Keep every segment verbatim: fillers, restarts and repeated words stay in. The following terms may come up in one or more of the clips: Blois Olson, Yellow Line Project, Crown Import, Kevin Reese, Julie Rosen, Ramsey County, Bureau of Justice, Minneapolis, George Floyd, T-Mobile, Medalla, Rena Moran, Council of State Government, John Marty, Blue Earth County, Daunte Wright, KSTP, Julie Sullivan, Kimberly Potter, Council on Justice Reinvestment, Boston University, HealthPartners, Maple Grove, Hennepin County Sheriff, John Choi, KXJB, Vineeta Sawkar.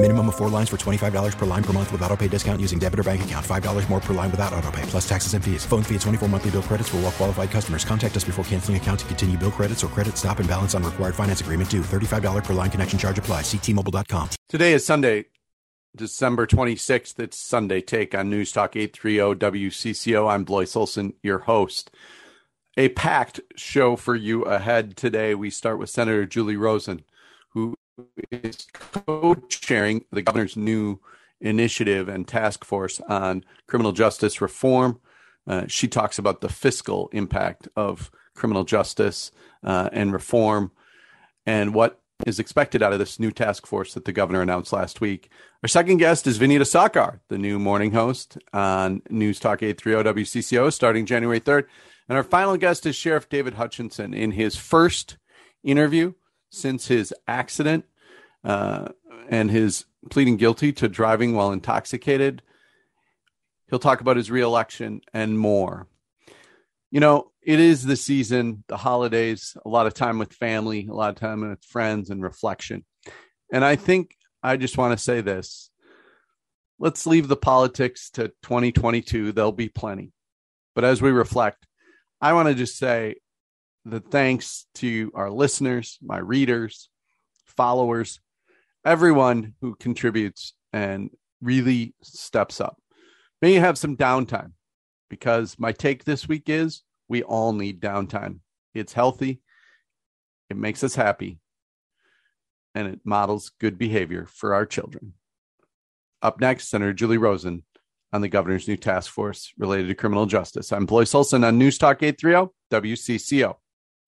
Minimum of four lines for twenty-five dollars per line per month with autopay discount using debit or bank account. five dollars more per line without autopay, plus taxes and fees. Phone fee at twenty-four monthly bill credits for well qualified customers. Contact us before canceling account to continue bill credits or credit stop and balance on required finance agreement due. thirty-five dollars per line connection charge applies. See T Mobile dot com. Today is Sunday, December twenty-sixth. It's Sunday Take on News Talk eight thirty W C C O. I'm Blois Olson, your host. A packed show for you ahead today. We start with Senator Julie Rosen, who is co-chairing the governor's new initiative and task force on criminal justice reform. Uh, she talks about the fiscal impact of criminal justice uh, and reform and what is expected out of this new task force that the governor announced last week. Our second guest is Vineeta Sawkar, the new morning host on News Talk eight thirty W C C O starting January third. And our final guest is Sheriff David Hutchinson in his first interview since his accident uh, and his pleading guilty to driving while intoxicated. He'll talk about his reelection and more. You know, it is the season, the holidays, a lot of time with family, a lot of time with friends and reflection. And I think I just want to say this. Let's leave the politics to twenty twenty-two. There'll be plenty. But as we reflect, I want to just say, the thanks to our listeners, my readers, followers, everyone who contributes and really steps up. May you have some downtime, because my take this week is we all need downtime. It's healthy. It makes us happy. And it models good behavior for our children. Up next, Senator Julie Rosen on the governor's new task force related to criminal justice. I'm Blois Olson on News Talk eight thirty W C C O.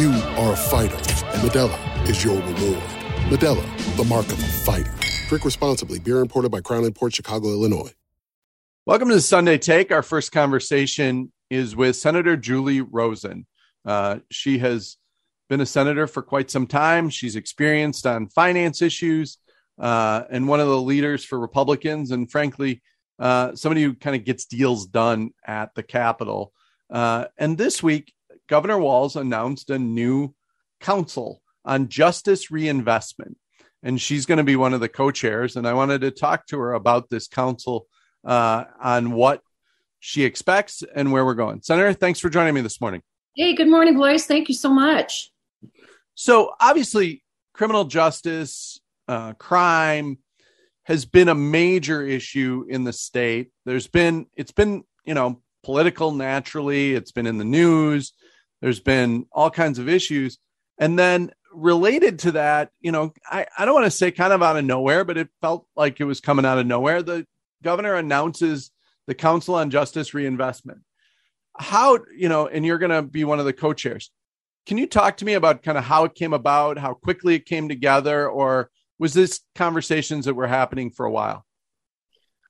You are a fighter, and Medalla is your reward. Medalla, the mark of a fighter. Drink responsibly. Beer imported by Crown Import, Chicago, Illinois. Welcome to the Sunday Take. Our first conversation is with Senator Julie Rosen. Uh, she has been a senator for quite some time. She's experienced on finance issues uh, and one of the leaders for Republicans, and frankly, uh, somebody who kind of gets deals done at the Capitol. Uh, and this week, Governor Walz announced a new council on justice reinvestment. And she's going to be one of the co-chairs. And I wanted to talk to her about this council uh, on what she expects and where we're going. Senator, thanks for joining me this morning. Hey, good morning, Blois. Thank you so much. So obviously, criminal justice, uh, crime, has been a major issue in the state. There's been, it's been, you know, political naturally. It's been in the news. There's been all kinds of issues. And then related to that, you know, I, I don't want to say kind of out of nowhere, but it felt like it was coming out of nowhere. The governor announces the Council on Justice Reinvestment. How, you know, and you're going to be one of the co-chairs. Can you talk to me about kind of how it came about, how quickly it came together, or was this conversations that were happening for a while?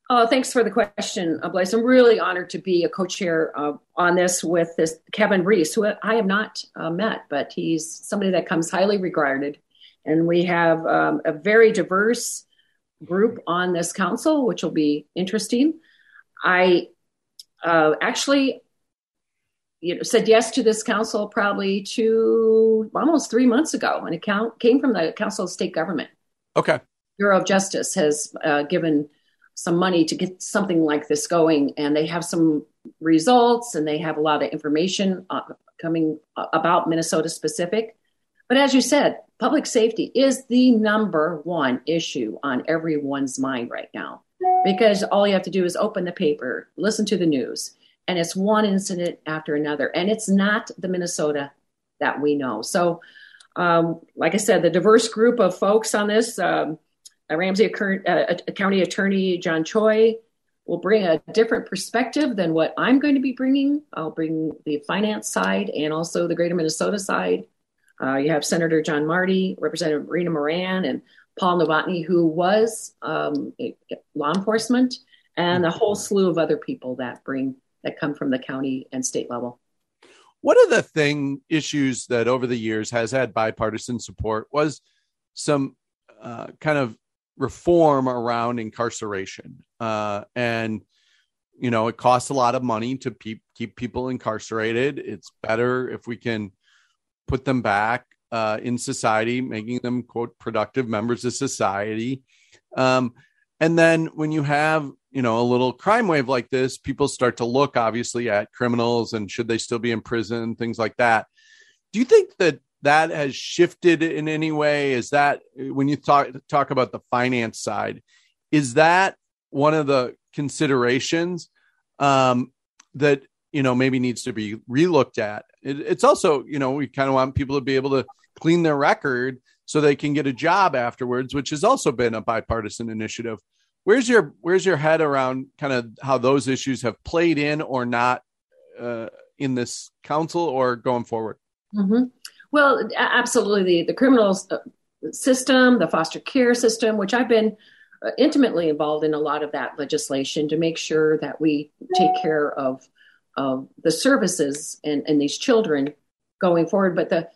Uh, thanks for the question, Blaise. I'm really honored to be a co-chair uh, on this with this Kevin Reese, who I have not uh, met, but he's somebody that comes highly regarded. And we have um, a very diverse group on this council, which will be interesting. I uh, actually you know, said yes to this council probably two, almost three months ago, and it came from the Council of State Government. Okay. Bureau of Justice has uh, given some money to get something like this going, and they have some results and they have a lot of information uh, coming about Minnesota specific. But as you said, public safety is the number one issue on everyone's mind right now, because all you have to do is open the paper, listen to the news, and it's one incident after another. And it's not the Minnesota that we know. So um, like I said, the diverse group of folks on this, um, A Ramsey uh, a County Attorney John Choi will bring a different perspective than what I'm going to be bringing. I'll bring the finance side and also the Greater Minnesota side. Uh, you have Senator John Marty, Representative Rena Moran, and Paul Novotny, who was um, law enforcement, and a whole slew of other people that bring that come from the county and state level. One of the thing issues that over the years has had bipartisan support was some uh, kind of reform around incarceration. Uh, and, you know, it costs a lot of money to pe- keep people incarcerated. It's better if we can put them back uh, in society, making them, quote, productive members of society. Um, and then when you have, you know, a little crime wave like this, people start to look, obviously, at criminals and should they still be in prison, things like that. Do you think that that has shifted in any way? Is that when you talk talk about the finance side, is that one of the considerations um, that, you know, maybe needs to be relooked at? It, it's also, you know, we kind of want people to be able to clean their record so they can get a job afterwards, which has also been a bipartisan initiative. Where's your where's your head around kind of how those issues have played in or not uh, in this council or going forward? Mm-hmm. Well, absolutely. The, the criminal system, the foster care system, which I've been intimately involved in a lot of that legislation to make sure that we take care of, of the services and, and these children going forward. But the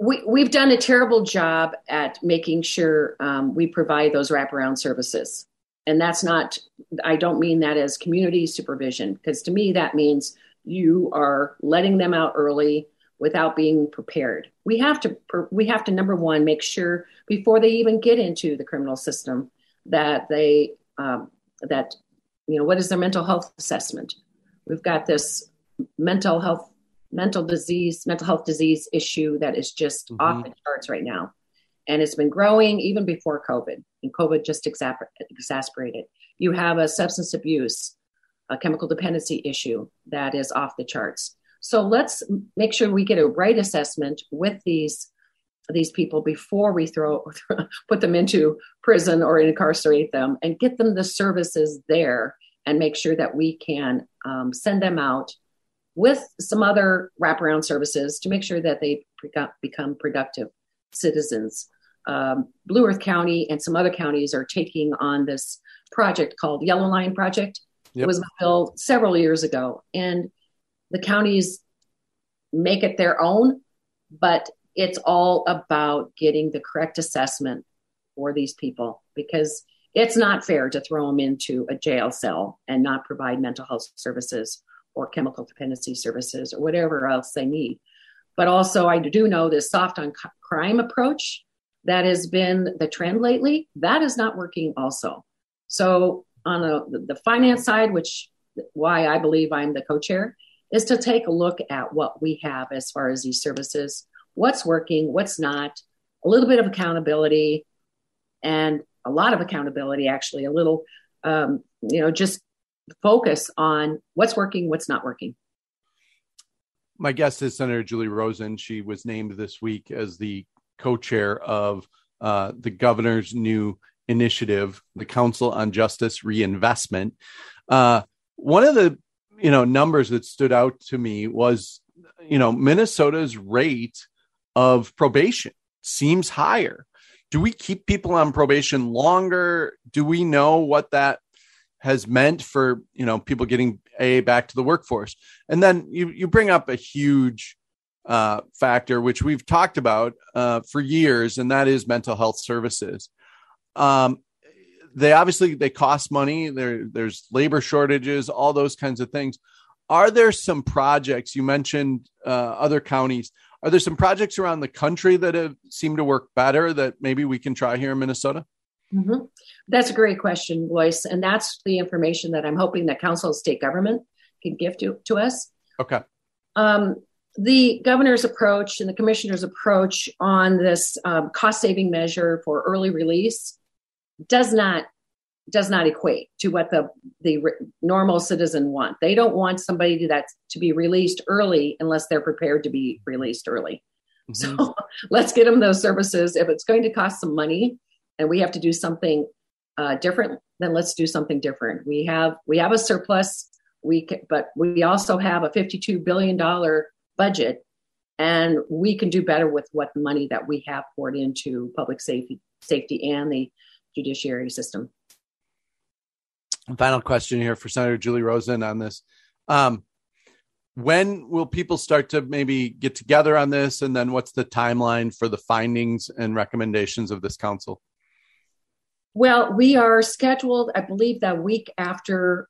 we, we've done a terrible job at making sure um, we provide those wraparound services. And that's not, I don't mean that as community supervision, because to me that means you are letting them out early without being prepared. We have to, we have to, number one, make sure before they even get into the criminal system that they, um, that, you know, what is their mental health assessment? We've got this mental health, mental disease, mental health disease issue that is just mm-hmm. off the charts right now. And it's been growing even before COVID, and COVID just exasper- exasperated. You have a substance abuse, a chemical dependency issue that is off the charts. So let's make sure we get a right assessment with these these people before we throw put them into prison or incarcerate them, and get them the services there, and make sure that we can um, send them out with some other wraparound services to make sure that they pre- become productive citizens. Um, Blue Earth County and some other counties are taking on this project called Yellow Line Project. Yep. It was built several years ago, and the counties make it their own, but it's all about getting the correct assessment for these people, because it's not fair to throw them into a jail cell and not provide mental health services or chemical dependency services or whatever else they need. But also I do know this soft on crime approach that has been the trend lately, that is not working also. So on a, the finance side, which why I believe I'm the co-chair, is to take a look at what we have as far as these services, what's working, what's not, a little bit of accountability, and a lot of accountability, actually, a little, um, you know, just focus on what's working, what's not working. My guest is Senator Julie Rosen. She was named this week as the co-chair of uh, the governor's new initiative, the Council on Justice Reinvestment. Uh, one of the, you know, numbers that stood out to me was, you know, Minnesota's rate of probation seems higher. Do we keep people on probation longer? Do we know what that has meant for, you know, people getting a back to the workforce? And then you, you bring up a huge uh, factor, which we've talked about uh, for years, and that is mental health services. Um, they obviously, they cost money. There, there's labor shortages, all those kinds of things. Are there some projects, you mentioned uh, other counties, are there some projects around the country that have seemed to work better that maybe we can try here in Minnesota? Mm-hmm. That's a great question, Lois. And that's the information that I'm hoping that Council of State Government can give to, to us. Okay. Um, the governor's approach and the commissioner's approach on this um, cost-saving measure for early release does not does not equate to what the, the re- normal citizen want. They don't want somebody to, that, to be released early unless they're prepared to be released early. Mm-hmm. So let's get them those services. If it's going to cost some money and we have to do something uh, different, then let's do something different. We have, we have a surplus, we can, but we also have a fifty-two billion dollars budget, and we can do better with what money that we have poured into public safety, safety and the judiciary system. Final question here for Senator Julie Rosen on this. Um, when will people start to maybe get together on this? And then what's the timeline for the findings and recommendations of this council? Well, we are scheduled, I believe, that week after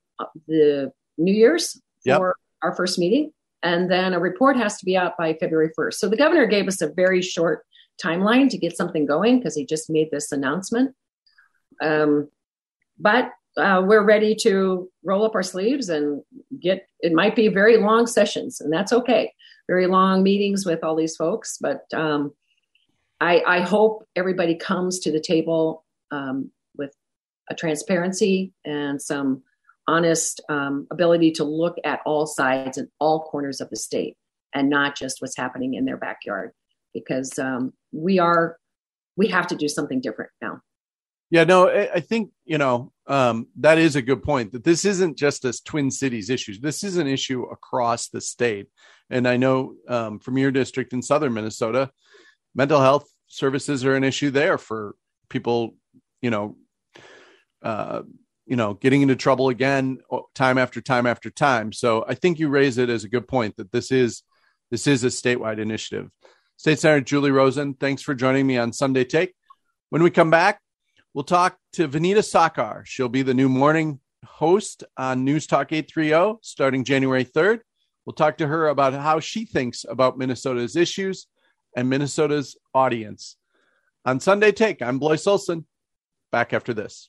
the New Year's yep. for our first meeting. And then a report has to be out by February first. So the governor gave us a very short timeline to get something going because he just made this announcement. Um, but Uh, we're ready to roll up our sleeves and get, it might be very long sessions, and that's okay. Very long meetings with all these folks, but um, I, I hope everybody comes to the table um, with a transparency and some honest um, ability to look at all sides and all corners of the state and not just what's happening in their backyard, because um, we are, we have to do something different now. Yeah, no, I think, you know, um, that is a good point, that this isn't just a Twin Cities issue. This is an issue across the state. And I know um, from your district in southern Minnesota, mental health services are an issue there for people, you know, uh, you know, getting into trouble again, time after time after time. So I think you raise it as a good point that this is this is a statewide initiative. State Senator Julie Rosen, thanks for joining me on Sunday Take. When we come back, we'll talk to Vineeta Sawkar. She'll be the new morning host on News Talk eight thirty starting January third. We'll talk to her about how she thinks about Minnesota's issues and Minnesota's audience. On Sunday Take, I'm Blois Olson. Back after this.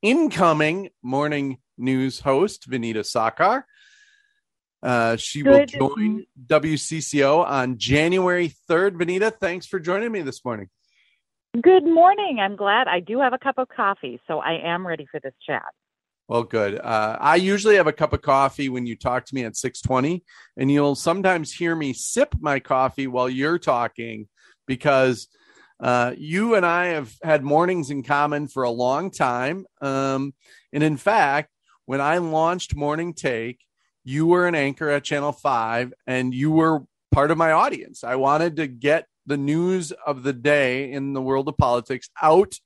Incoming morning news host, Vineeta Sawkar. Uh, she Good. will join W C C O on January third. Vineeta, thanks for joining me this morning. Good morning. I'm glad. I do have a cup of coffee, so I am ready for this chat. Well, good. Uh, I usually have a cup of coffee when you talk to me at six twenty, and you'll sometimes hear me sip my coffee while you're talking, because Uh, you and I have had mornings in common for a long time. Um, and in fact, when I launched Morning Take, you were an anchor at Channel five and you were part of my audience. I wanted to get the news of the day in the world of politics out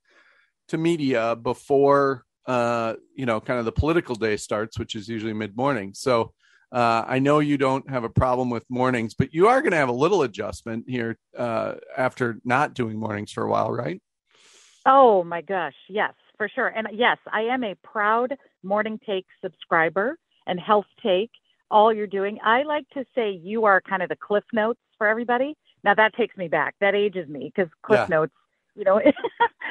to media before, uh, you know, kind of the political day starts, which is usually mid-morning. So Uh, I know you don't have a problem with mornings, but you are going to have a little adjustment here uh, after not doing mornings for a while, right? Oh, my gosh. Yes, for sure. And yes, I am a proud Morning Take subscriber and Health Take, all you're doing. I like to say you are kind of the Cliff Notes for everybody. Now, that takes me back. That ages me because Cliff yeah. Notes, you know,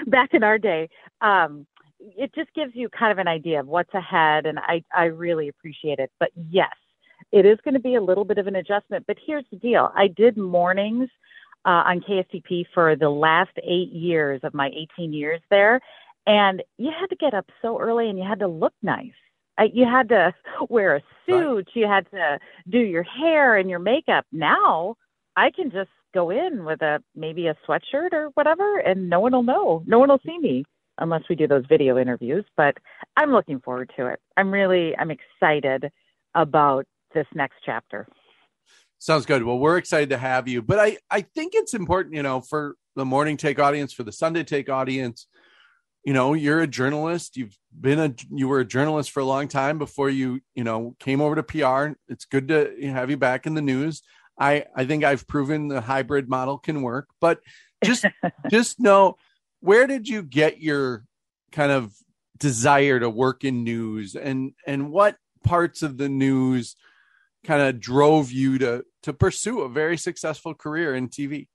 back in our day, um, it just gives you kind of an idea of what's ahead. And I, I really appreciate it. But yes, it is going to be a little bit of an adjustment. But here's the deal. I did mornings Uh, on K S T P for the last eight years of my eighteen years there. And you had to get up so early and you had to look nice. Uh, you had to wear a suit. Right. You had to do your hair and your makeup. Now I can just go in with a, maybe a sweatshirt or whatever, and no one will know. No one will see me unless we do those video interviews, but I'm looking forward to it. I'm really, I'm excited about this next chapter. Sounds good. Well, we're excited to have you, but I, I think it's important, you know, for the Morning Take audience, for the Sunday Take audience, you know, you're a journalist. You've been a, you were a journalist for a long time before you, you know, came over to P R. It's good to have you back in the news. I, I think I've proven the hybrid model can work, but just, just know, where did you get your kind of desire to work in news, and, and what parts of the news kind of drove you to, to pursue a very successful career in T V?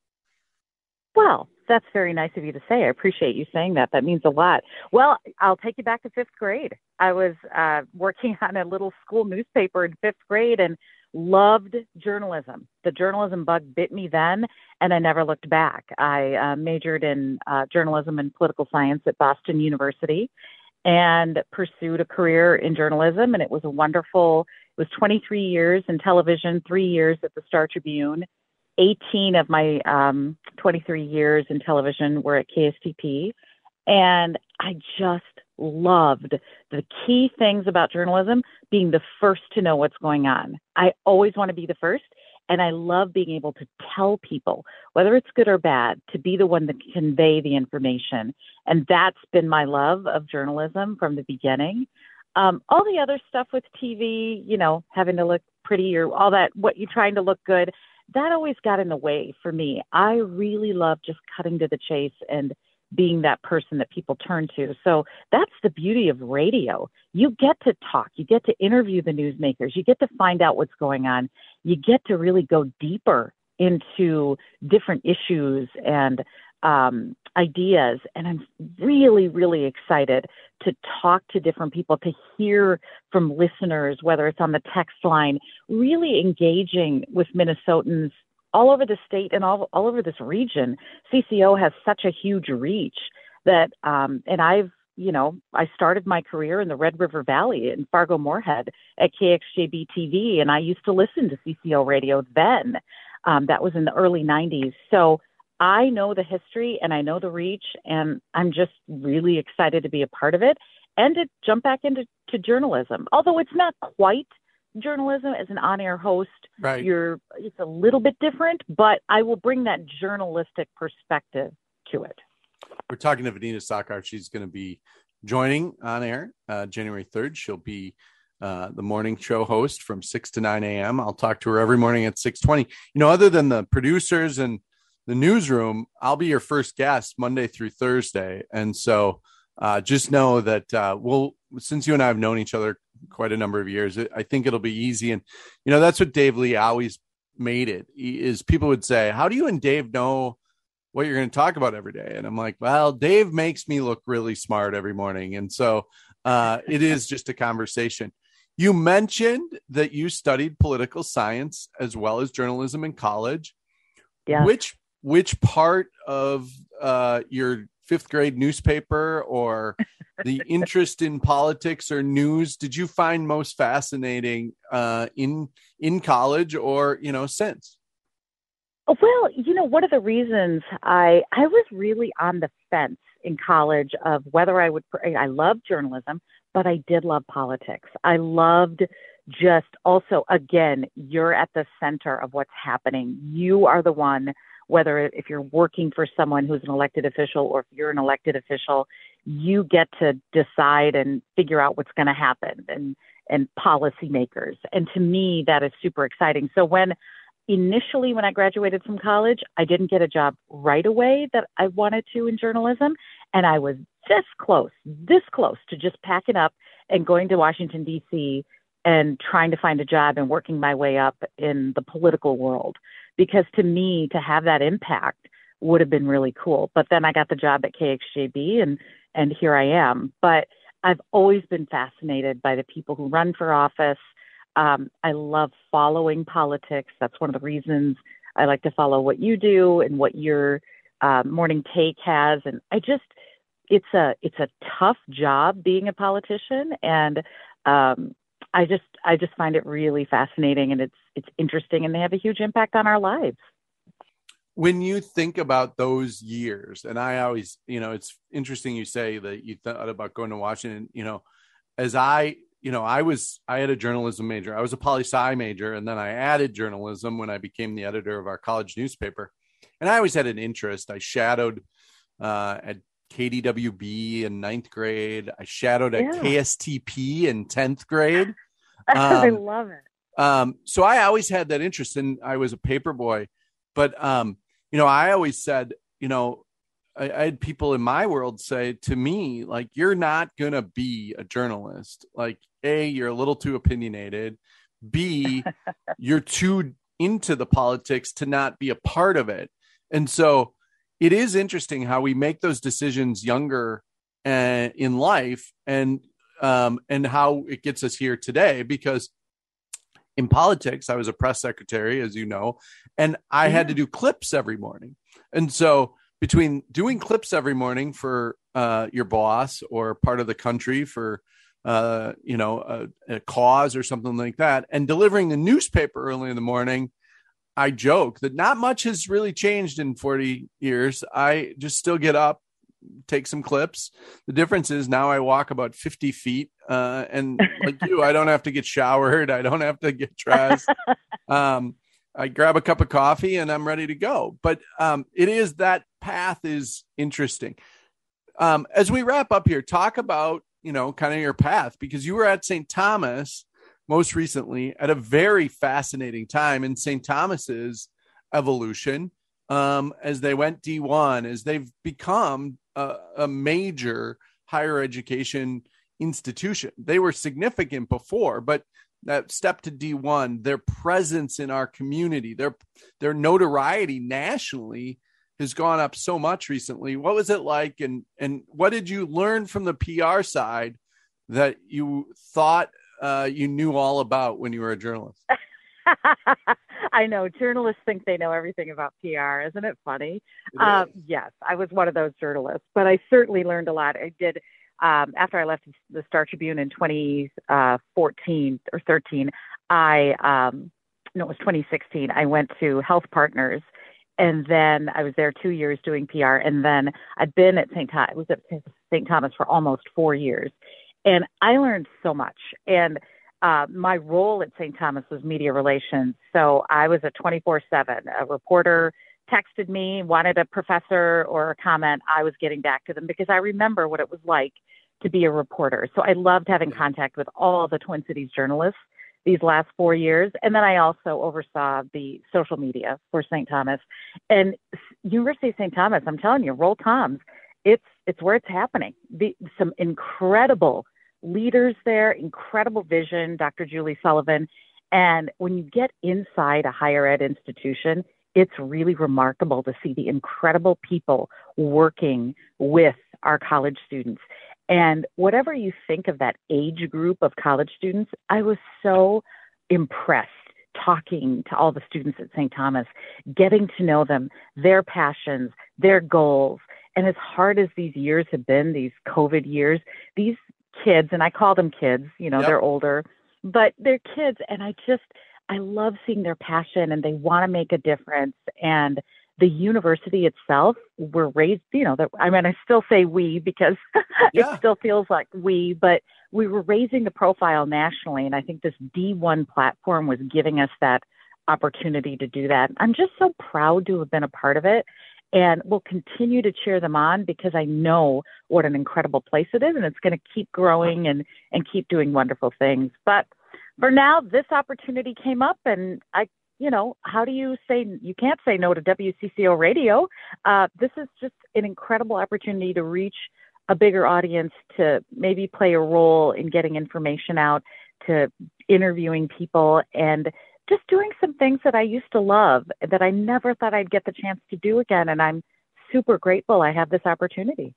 Well, that's very nice of you to say. I appreciate you saying that. That means a lot. Well, I'll take you back to fifth grade. I was uh, working on a little school newspaper in fifth grade and loved journalism. The journalism bug bit me then, and I never looked back. I uh, majored in uh, journalism and political science at Boston University and pursued a career in journalism. And it was a wonderful It was twenty-three years in television, three years at the Star Tribune. eighteen of my um, twenty-three years in television were at K S T P. And I just loved the key things about journalism being the first to know what's going on. I always want to be the first. And I love being able to tell people, whether it's good or bad, to be the one that can convey the information. And that's been my love of journalism from the beginning. Um, all the other stuff with T V, you know, having to look pretty or all that, what you're trying to look good, that always got in the way for me. I really love just cutting to the chase and being that person that people turn to. So that's the beauty of radio. You get to talk, you get to interview the newsmakers, you get to find out what's going on, you get to really go deeper into different issues and um, ideas. And I'm really, really excited to talk to different people, to hear from listeners, whether it's on the text line, really engaging with Minnesotans all over the state and all, all over this region. C C O has such a huge reach that, um, and I've, you know, I started my career in the Red River Valley in Fargo-Moorhead at K X J B T V, and I used to listen to C C O radio then. Um, that was in the early nineties. So I know the history and I know the reach, and I'm just really excited to be a part of it and to jump back into to journalism. Although it's not quite journalism as an on-air host, right. You're it's a little bit different, but I will bring that journalistic perspective to it. We're talking to Vineeta Sawkar. She's going to be joining on air uh, January third. She'll be Uh, the morning show host from six to nine a.m. I'll talk to her every morning at six twenty. You know, other than the producers and the newsroom, I'll be your first guest Monday through Thursday. And so uh, just know that uh, we'll, since you and I have known each other quite a number of years, I think it'll be easy. And, you know, that's what Dave Lee always made it is people would say, how do you and Dave know what you're going to talk about every day? And I'm like, well, Dave makes me look really smart every morning. And so uh, it is just a conversation. You mentioned that you studied political science as well as journalism in college. Yeah. Which which part of uh, your fifth grade newspaper or the interest in politics or news did you find most fascinating uh, in in college or, you know, since? Well, you know, one of the reasons I I was really on the fence in college of whether I would, I loved journalism, but I did love politics. I loved just also, again, you're at the center of what's happening. You are the one, whether if you're working for someone who's an elected official or if you're an elected official, you get to decide and figure out what's going to happen and, and policymakers. And to me, that is super exciting. So when Initially, when I graduated from college, I didn't get a job right away that I wanted to in journalism. And I was this close, this close to just packing up and going to Washington, D C and trying to find a job and working my way up in the political world. Because to me, to have that impact would have been really cool. But then I got the job at K X J B and, and here I am. But I've always been fascinated by the people who run for office. Um, I love following politics. That's one of the reasons I like to follow what you do and what your uh, morning take has. And I just, it's a, it's a tough job being a politician. And um, I just, I just find it really fascinating, and it's, it's interesting, and they have a huge impact on our lives. When you think about those years, and I always, you know, it's interesting you say that you thought about going to Washington, you know, as I, you know, I was, I had a journalism major. I was a poli-sci major, and then I added journalism when I became the editor of our college newspaper. And I always had an interest. I shadowed uh, at K D W B in ninth grade. I shadowed yeah. at K S T P in tenth grade. Um, I love it. Um, so I always had that interest, and I was a paper boy. But, um, you know, I always said, you know, I, I had people in my world say to me, like, you're not going to be a journalist. Like, A, you're a little too opinionated. B, you're too into the politics to not be a part of it. And so it is interesting how we make those decisions younger uh, in life, and um, and how it gets us here today. Because in politics, I was a press secretary, as you know, and I had to do clips every morning. And so between doing clips every morning for uh, your boss or part of the country for, uh, you know, a, a cause or something like that, and delivering the newspaper early in the morning, I joke that not much has really changed in forty years. I just still get up, take some clips. The difference is now I walk about fifty feet, uh, and like you, I don't have to get showered. I don't have to get dressed. Um, I grab a cup of coffee and I'm ready to go. But um, it is, that path is interesting. Um, as we wrap up here, talk about, you know, kind of your path, because you were at Saint Thomas most recently at a very fascinating time in Saint Thomas's evolution, um, as they went D one, as they've become a, a major higher education institution. They were significant before, but that step to D one, their presence in our community, their their notoriety nationally has gone up so much recently. What was it like, and and what did you learn from the P R side that you thought uh, you knew all about when you were a journalist? I know journalists think they know everything about P R. Isn't it funny? It is. um, yes, I was one of those journalists, but I certainly learned a lot. I did. Um, after I left the Star Tribune in twenty fourteen or thirteen, I, um, no, it was twenty sixteen. I went to Health Partners, and then I was there two years doing P R. And then I'd been at Saint Thomas, was at Saint Thomas for almost four years. And I learned so much. And, uh, my role at Saint Thomas was media relations. So I was a twenty-four seven, a reporter texted me, wanted a professor or a comment, I was getting back to them, because I remember what it was like to be a reporter. So I loved having contact with all the Twin Cities journalists these last four years. And then I also oversaw the social media for Saint Thomas. And University of Saint Thomas, I'm telling you, Roll Toms, it's it's where it's happening. The, some incredible leaders there, incredible vision, Doctor Julie Sullivan. And when you get inside a higher ed institution, it's really remarkable to see the incredible people working with our college students. And whatever you think of that age group of college students, I was so impressed talking to all the students at Saint Thomas, getting to know them, their passions, their goals. And as hard as these years have been, these COVID years, these kids, and I call them kids, you know, yep. They're older, but they're kids. And I just... I love seeing their passion, and they want to make a difference. And the university itself, we're raised, you know, that, I mean, I still say we because yeah. It still feels like we, but we were raising the profile nationally. And I think this D one platform was giving us that opportunity to do that. I'm just so proud to have been a part of it, and we'll continue to cheer them on, because I know what an incredible place it is, and it's going to keep growing and, and keep doing wonderful things. But for now, this opportunity came up, and I you know, how do you say, you can't say no to W C C O radio. Uh, this is just an incredible opportunity to reach a bigger audience, to maybe play a role in getting information out, to interviewing people, and just doing some things that I used to love that I never thought I'd get the chance to do again. And I'm super grateful I have this opportunity.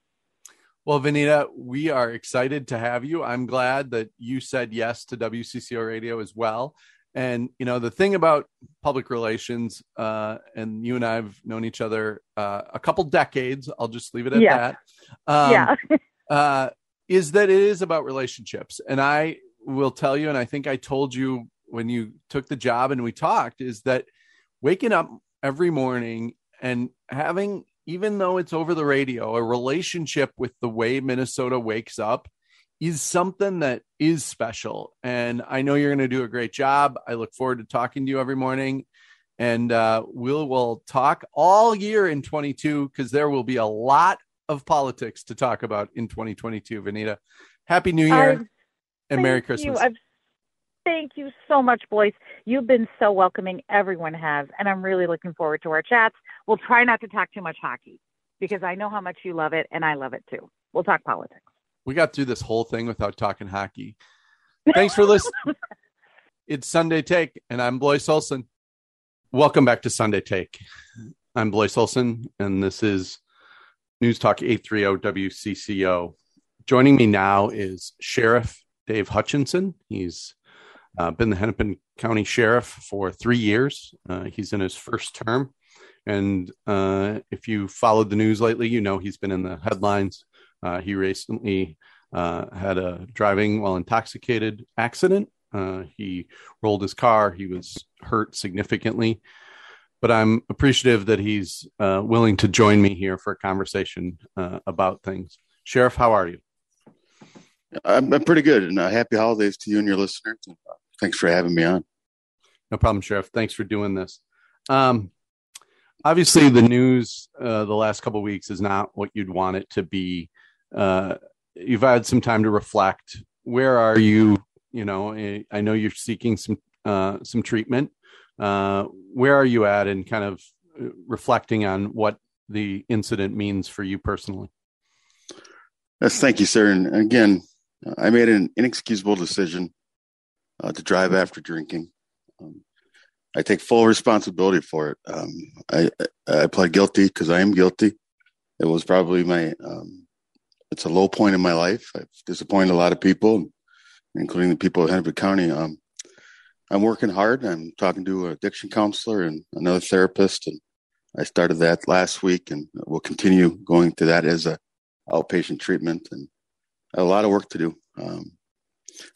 Well, Vineeta, we are excited to have you. I'm glad that you said yes to W C C O radio as well. And, you know, the thing about public relations, uh, and you and I have known each other uh, a couple decades, I'll just leave it at yeah. that, um, yeah. uh, is that it is about relationships. And I will tell you, and I think I told you when you took the job and we talked, is that waking up every morning and having, even though it's over the radio, a relationship with the way Minnesota wakes up is something that is special. And I know you're going to do a great job. I look forward to talking to you every morning, and uh, we'll, we'll talk all year in twenty-two, because there will be a lot of politics to talk about in twenty twenty-two. Vineeta, Happy New Year um, and Merry Christmas. Thank you so much, Boyce. You've been so welcoming. Everyone has. And I'm really looking forward to our chats. We'll try not to talk too much hockey, because I know how much you love it, and I love it too. We'll talk politics. We got through this whole thing without talking hockey. Thanks for listening. It's Sunday Take, and I'm Blois Olson. Welcome back to Sunday Take. I'm Blois Olson, and this is News Talk eight thirty W C C O. Joining me now is Sheriff Dave Hutchinson. He's uh, been the Hennepin County Sheriff for three years. Uh, he's in his first term. And uh, if you followed the news lately, you know he's been in the headlines. Uh, he recently uh, had a driving while intoxicated accident. Uh, he rolled his car. He was hurt significantly. But I'm appreciative that he's uh, willing to join me here for a conversation uh, about things. Sheriff, how are you? I'm, I'm pretty good. And uh, happy holidays to you and your listeners. Thanks for having me on. No problem, Sheriff. Thanks for doing this. Um, obviously, the news uh, the last couple of weeks is not what you'd want it to be. Uh, you've had some time to reflect. Where are you? You know, I know you're seeking some, uh, some treatment. Uh, where are you at in kind of reflecting on what the incident means for you personally? Yes, thank you, sir. And again, I made an inexcusable decision uh, to drive after drinking. Um, I take full responsibility for it. Um, I, I pled guilty because I am guilty. It was probably my, um, it's a low point in my life. I've disappointed a lot of people, including the people of Hennepin County. Um, I'm working hard. I'm talking to an addiction counselor and another therapist. And I started that last week, and we'll continue going to that as a outpatient treatment, and a lot of work to do. Um,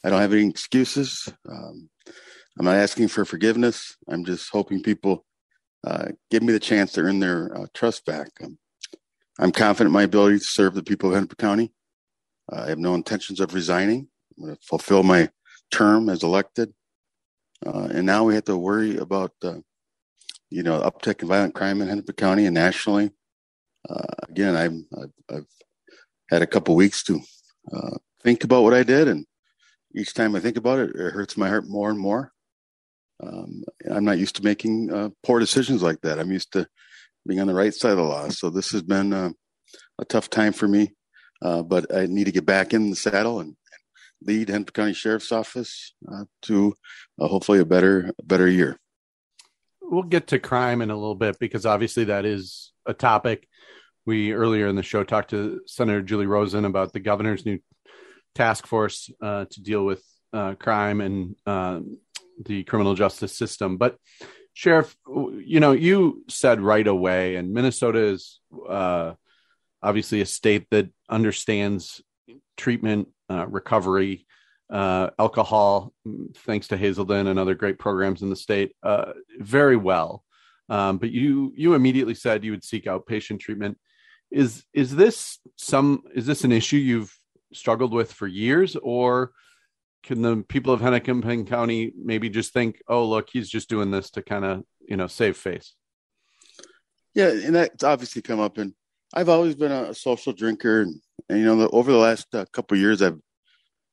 I don't have any excuses. Um, I'm not asking for forgiveness. I'm just hoping people uh, give me the chance to earn their uh, trust back. Um, I'm confident in my ability to serve the people of Hennepin County. Uh, I have no intentions of resigning. I'm going to fulfill my term as elected. Uh, and now we have to worry about, uh, you know, uptick in violent crime in Hennepin County and nationally. Uh, again, I'm, I've, I've had a couple weeks to uh, think about what I did. And each time I think about it, it hurts my heart more and more. Um, I'm not used to making uh, poor decisions like that. I'm used to being on the right side of the law. So this has been uh, a tough time for me, uh, but I need to get back in the saddle and lead Hennepin County Sheriff's Office uh, to uh, hopefully a better, a better year. We'll get to crime in a little bit, because obviously that is a topic. We earlier in the show talked to Senator Julie Rosen about the governor's new task force uh, to deal with uh, crime and uh, the criminal justice system. But Sheriff, you know, you said right away, and Minnesota is uh, obviously a state that understands treatment, uh, recovery, uh, alcohol, thanks to Hazelden and other great programs in the state, uh, very well. Um, but you you immediately said you would seek outpatient treatment. Is is this some is this an issue you've struggled with for years, or can the people of Hennepin County maybe just think, oh, look, he's just doing this to kind of, you know, save face? Yeah, and that's obviously come up. And I've always been a social drinker. And, and you know, the, over the last uh, couple of years, I've,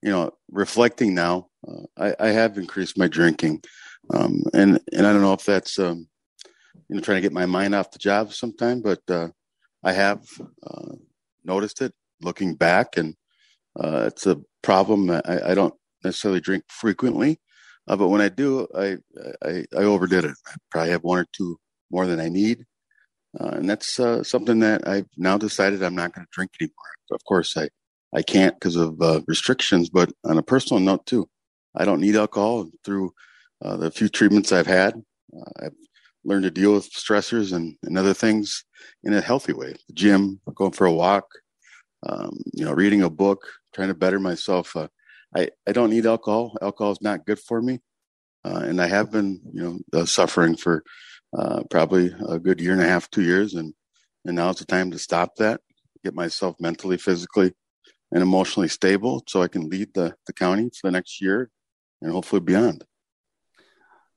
you know, reflecting now, uh, I, I have increased my drinking. Um, and, and I don't know if that's, um, you know, trying to get my mind off the job sometime, but uh, I have uh, noticed it looking back, and uh, it's a problem that I, I don't necessarily drink frequently. Uh, but when I do, I, I, I overdid it. I probably have one or two more than I need. Uh, and that's uh, something that I've now decided I'm not going to drink anymore. Of course, I, I can't because of uh, restrictions, but on a personal note too, I don't need alcohol. Through uh, the few treatments I've had, uh, I've learned to deal with stressors and, and other things in a healthy way. The gym, going for a walk, um, you know, reading a book, trying to better myself. Uh, I, I don't need alcohol. Alcohol is not good for me. Uh, and I have been, you know, uh, suffering for uh, probably a good year and a half, two years. And, and now it's the time to stop that, get myself mentally, physically, and emotionally stable so I can lead the, the county for the next year and hopefully beyond.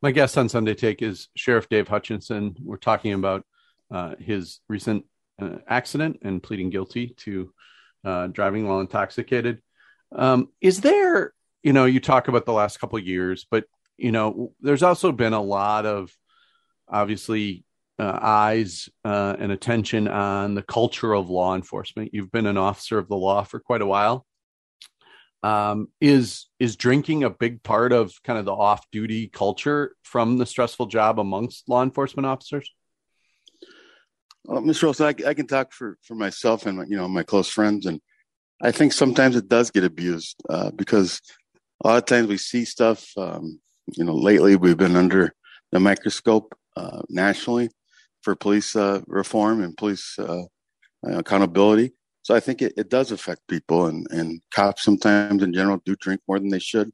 My guest on Sunday Take is Sheriff Dave Hutchinson. We're talking about uh, his recent uh, accident and pleading guilty to uh, driving while intoxicated. Um, is there, you know, you talk about the last couple of years, but, you know, there's also been a lot of, obviously, uh, eyes uh, and attention on the culture of law enforcement. You've been an officer of the law for quite a while. Um, is is drinking a big part of kind of the off-duty culture from the stressful job amongst law enforcement officers? Well, Mister Olson, I, I can talk for, for myself and, you know, my close friends, and I think sometimes it does get abused uh, because a lot of times we see stuff, um, you know, lately we've been under the microscope uh, nationally for police uh, reform and police uh, accountability. So I think it, it does affect people, and, and cops sometimes in general do drink more than they should.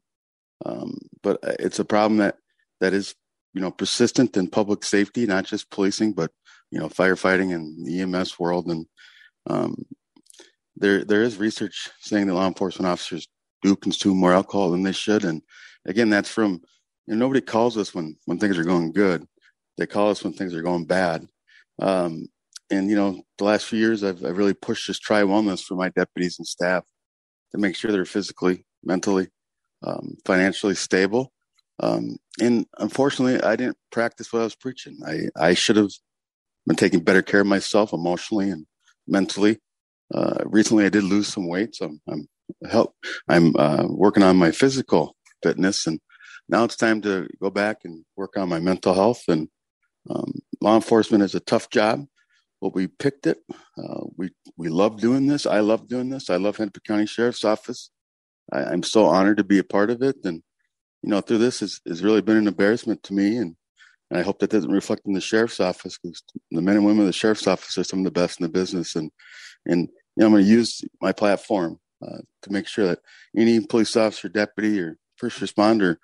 Um, but it's a problem that, that is, you know, persistent in public safety, not just policing, but, you know, firefighting and the E M S world. And, um, There, there is research saying that law enforcement officers do consume more alcohol than they should. And again, that's from, you know, nobody calls us when, when things are going good. They call us when things are going bad. Um, and, you know, the last few years, I've, I've really pushed this tri wellness for my deputies and staff to make sure they're physically, mentally, um, financially stable. Um, and unfortunately, I didn't practice what I was preaching. I, I should have been taking better care of myself emotionally and mentally. Uh, recently, I did lose some weight, so I'm I'm, help, I'm uh, working on my physical fitness, and now it's time to go back and work on my mental health. And um, law enforcement is a tough job, but we picked it. Uh, we we love doing this. I love doing this. I love Hennepin County Sheriff's Office. I, I'm so honored to be a part of it, and you know, through this has has really been an embarrassment to me, and, and I hope that doesn't reflect in the Sheriff's Office, because the men and women of the Sheriff's Office are some of the best in the business, and and you know, I'm going to use my platform uh, to make sure that any police officer, deputy, or first responder,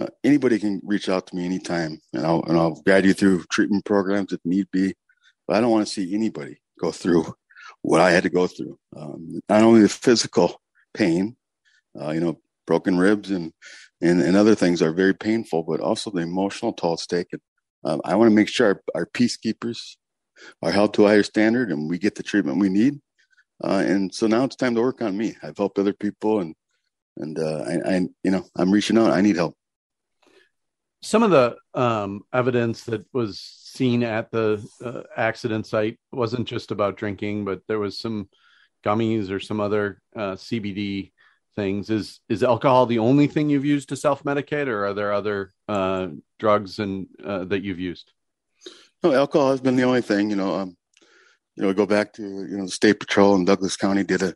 uh, anybody can reach out to me anytime, and I'll, and I'll guide you through treatment programs if need be. But I don't want to see anybody go through what I had to go through. Um, not only the physical pain, uh, you know, broken ribs and, and, and other things are very painful, but also the emotional toll it's taken. Um, I want to make sure our, our peacekeepers are held to a higher standard and we get the treatment we need. Uh, and so now it's time to work on me. I've helped other people, and, and, uh, I, I, you know, I'm reaching out. I need help. Some of the, um, evidence that was seen at the uh, accident site wasn't just about drinking, but there was some gummies or some other, uh, C B D things. Is, is alcohol the only thing you've used to self-medicate, or are there other, uh, drugs and, uh, that you've used? No, alcohol has been the only thing, you know, um, You know, go back to, you know, the State Patrol in Douglas County did a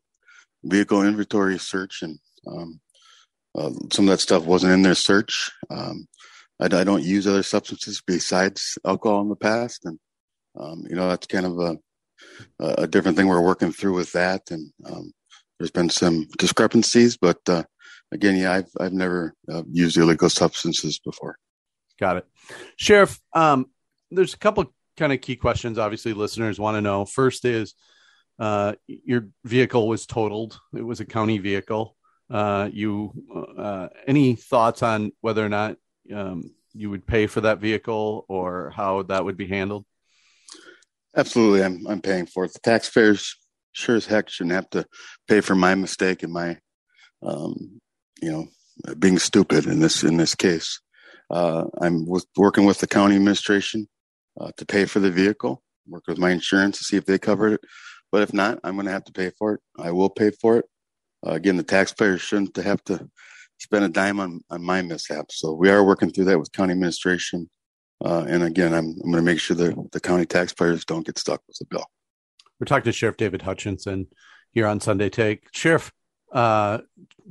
vehicle inventory search, and um, uh, some of that stuff wasn't in their search. Um, I, I don't use other substances besides alcohol in the past. And, um, you know, that's kind of a, a different thing we're working through with that. And um, there's been some discrepancies. But uh, again, yeah, I've, I've never uh, used illegal substances before. Got it. Sheriff, um, there's a couple of kind of key questions obviously listeners want to know. First is uh your vehicle was totaled. It was a county vehicle. Uh you uh any thoughts on whether or not um you would pay for that vehicle or how that would be handled? Absolutely. I'm I'm paying for it. The taxpayers sure as heck shouldn't have to pay for my mistake and my um you know being stupid in this in this case. Uh, I'm with, working with the county administration uh, to pay for the vehicle, work with my insurance to see if they covered it. But if not, I'm going to have to pay for it. I will pay for it. Uh, again, the taxpayers shouldn't have to spend a dime on, on my mishap. So we are working through that with county administration. Uh, and again, I'm, I'm going to make sure that the county taxpayers don't get stuck with the bill. We're talking to Sheriff David Hutchinson here on Sunday Take. Sheriff, uh,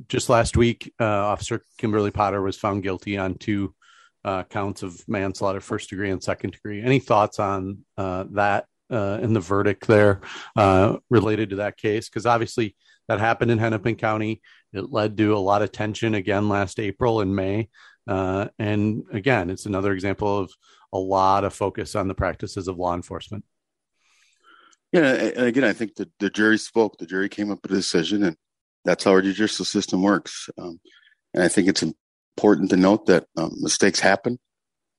just last week, uh, Officer Kimberly Potter was found guilty on two uh, counts of manslaughter, first degree and second degree. Any thoughts on uh, that uh, and the verdict there uh, related to that case? Because obviously that happened in Hennepin County. It led to a lot of tension again last April and May. Uh, and again, it's another example of a lot of focus on the practices of law enforcement. Yeah. And again, I think the, the jury spoke, the jury came up with a decision, and that's how our judicial system works. Um, and I think it's important to note that um, mistakes happen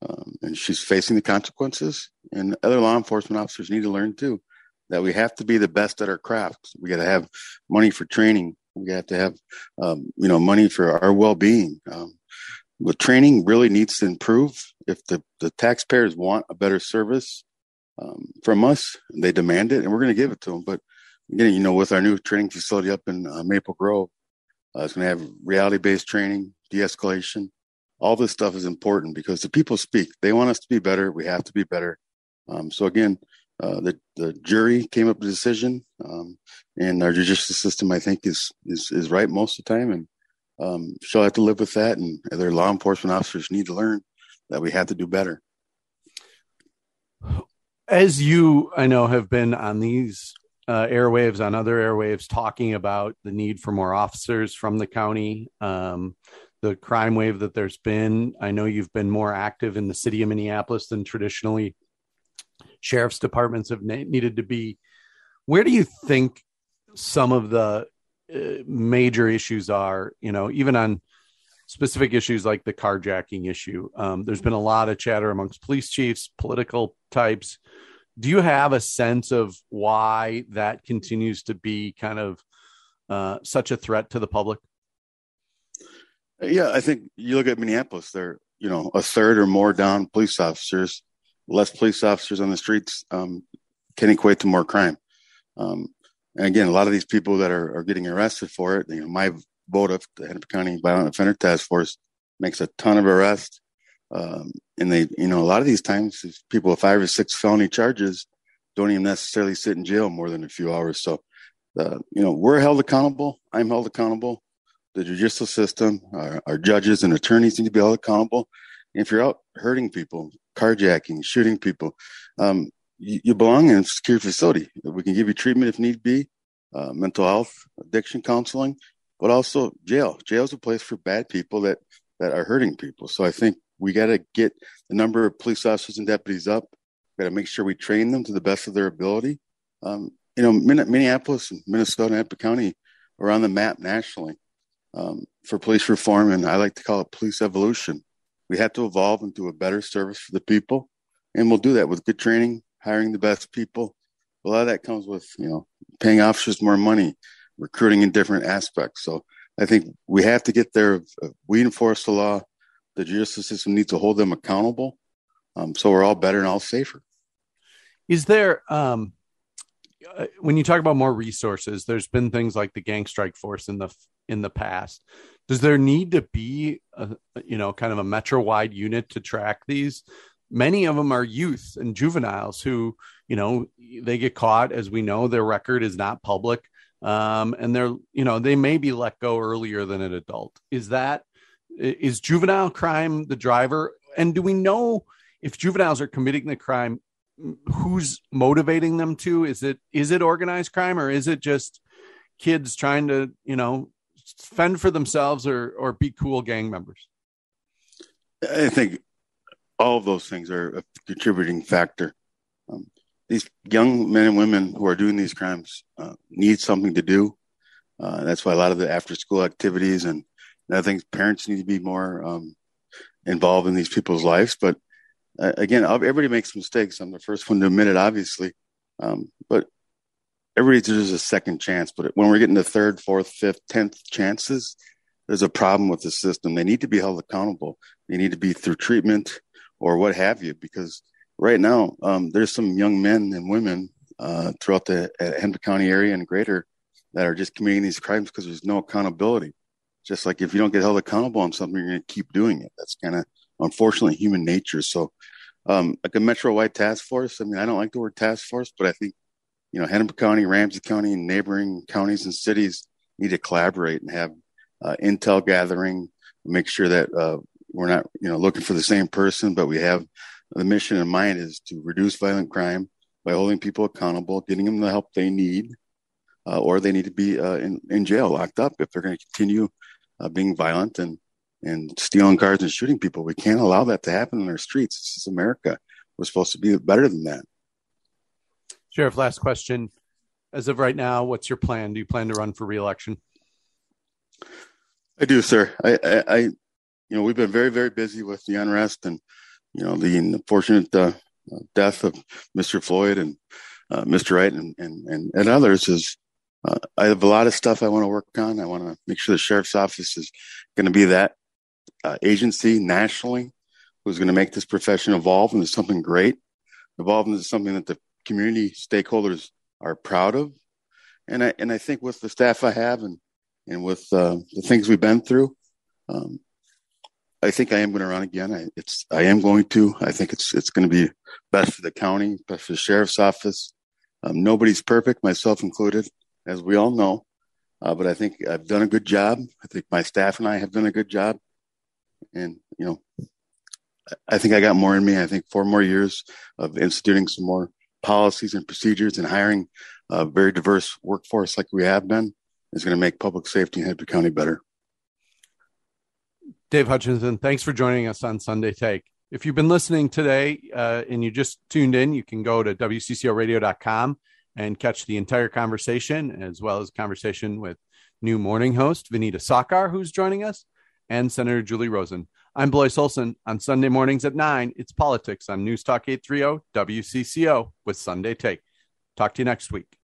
um, and she's facing the consequences, and other law enforcement officers need to learn too, that we have to be the best at our craft. We got to have money for training. We have to have, um, you know, money for our well-being. Um, But training really needs to improve. If the, the taxpayers want a better service um, from us, they demand it, and we're going to give it to them. But again, you know, with our new training facility up in uh, Maple Grove, uh, it's going to have reality-based training, de-escalation. All this stuff is important because the people speak. They want us to be better. We have to be better. Um, so again, uh, the, the jury came up with a decision, um, and our judicial system, I think, is is is right most of the time, and Um, she'll have to live with that, and other law enforcement officers need to learn that we have to do better. As you, I know, have been on these uh, airwaves, on other airwaves, talking about the need for more officers from the county, um, the crime wave that there's been. I know you've been more active in the city of Minneapolis than traditionally sheriff's departments have na- needed to be. Where do you think some of the major issues are, you know, even on specific issues like the carjacking issue? Um, there's been a lot of chatter amongst police chiefs, political types. Do you have a sense of why that continues to be kind of uh, such a threat to the public? Yeah, I think you look at Minneapolis, they're, you know, a third or more down police officers. Less police officers on the streets um, can equate to more crime. Um, And again, a lot of these people that are, are getting arrested for it, you know, my vote of the Hennepin County Violent Offender Task Force makes a ton of arrests. Um, and they, you know, a lot of these times, these people with five or six felony charges don't even necessarily sit in jail more than a few hours. So, uh, you know, we're held accountable. I'm held accountable. The judicial system, our, our judges and attorneys need to be held accountable. And if you're out hurting people, carjacking, shooting people, um, you belong in a secure facility. We can give you treatment if need be, uh, mental health, addiction counseling, but also jail. Jail is a place for bad people that, that are hurting people. So I think we got to get the number of police officers and deputies up. We got to make sure we train them to the best of their ability. Um, you know, Minneapolis, Minnesota, and Hennepin County are on the map nationally um, for police reform, and I like to call it police evolution. We have to evolve into a better service for the people, and we'll do that with good training, hiring the best people. A lot of that comes with, you know, paying officers more money, recruiting in different aspects. So I think we have to get there. We enforce the law. The judicial system needs to hold them accountable. Um, so we're all better and all safer. Is there, um, when you talk about more resources, there's been things like the gang strike force in the, in the past. Does there need to be a, you know, kind of a metro-wide unit to track these? Many of them are youth and juveniles who, you know, they get caught. As we know, their record is not public, um, and they're, you know, they may be let go earlier than an adult. Is that, is juvenile crime the driver? And do we know if juveniles are committing the crime, who's motivating them to? Is it, is it organized crime, or is it just kids trying to, you know, fend for themselves or or be cool gang members? I think all of those things are a contributing factor. Um, these young men and women who are doing these crimes uh, need something to do. Uh, that's why a lot of the after-school activities and other things, parents need to be more um, involved in these people's lives. But uh, again, everybody makes mistakes. I'm the first one to admit it, obviously. Um, but everybody deserves a second chance. But when we're getting the third, fourth, fifth, tenth chances, there's a problem with the system. They need to be held accountable. They need to be through treatment or what have you, because right now um, there's some young men and women uh, throughout the uh, Hennepin County area and greater that are just committing these crimes because there's no accountability. Just like if you don't get held accountable on something, you're going to keep doing it. That's kind of, unfortunately, human nature. So um, like a metro-wide task force, I mean, I don't like the word task force, but I think, you know, Hennepin County, Ramsey County, and neighboring counties and cities need to collaborate and have uh, intel gathering, make sure that uh, we're not, you know, looking for the same person, but we have the mission in mind is to reduce violent crime by holding people accountable, getting them the help they need, uh, or they need to be uh, in, in jail, locked up if they're going to continue Uh, being violent and, and stealing cars and shooting people. We can't allow that to happen in our streets. This is America. We're supposed to be better than that. Sheriff, last question. As of right now, what's your plan? Do you plan to run for reelection? I do, sir. I, I, I you know, we've been very, very busy with the unrest and, you know, the unfortunate uh, death of Mister Floyd and uh, Mister Wright and, and, and, and others is, Uh, I have a lot of stuff I want to work on. I want to make sure the sheriff's office is going to be that uh, agency nationally who's going to make this profession evolve into something great. Evolve into something that the community stakeholders are proud of. And I and I think with the staff I have and, and with uh, the things we've been through, um, I think I am going to run again. I, it's I am going to. I think it's it's going to be best for the county, best for the sheriff's office. Um, nobody's perfect, myself included, as we all know, uh, but I think I've done a good job. I think my staff and I have done a good job. And, you know, I think I got more in me. I think four more years of instituting some more policies and procedures and hiring a very diverse workforce like we have been is going to make public safety in Hennepin County better. Dave Hutchinson, thanks for joining us on Sunday Take. If you've been listening today uh, and you just tuned in, you can go to W C C O radio dot com and catch the entire conversation, as well as conversation with new morning host, Vineeta Sawkar, who's joining us, and Senator Julie Rosen. I'm Blois Olson. On Sunday mornings at nine, it's politics on News Talk eight thirty W C C O with Sunday Take. Talk to you next week.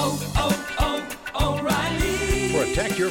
Oh, oh. Protect your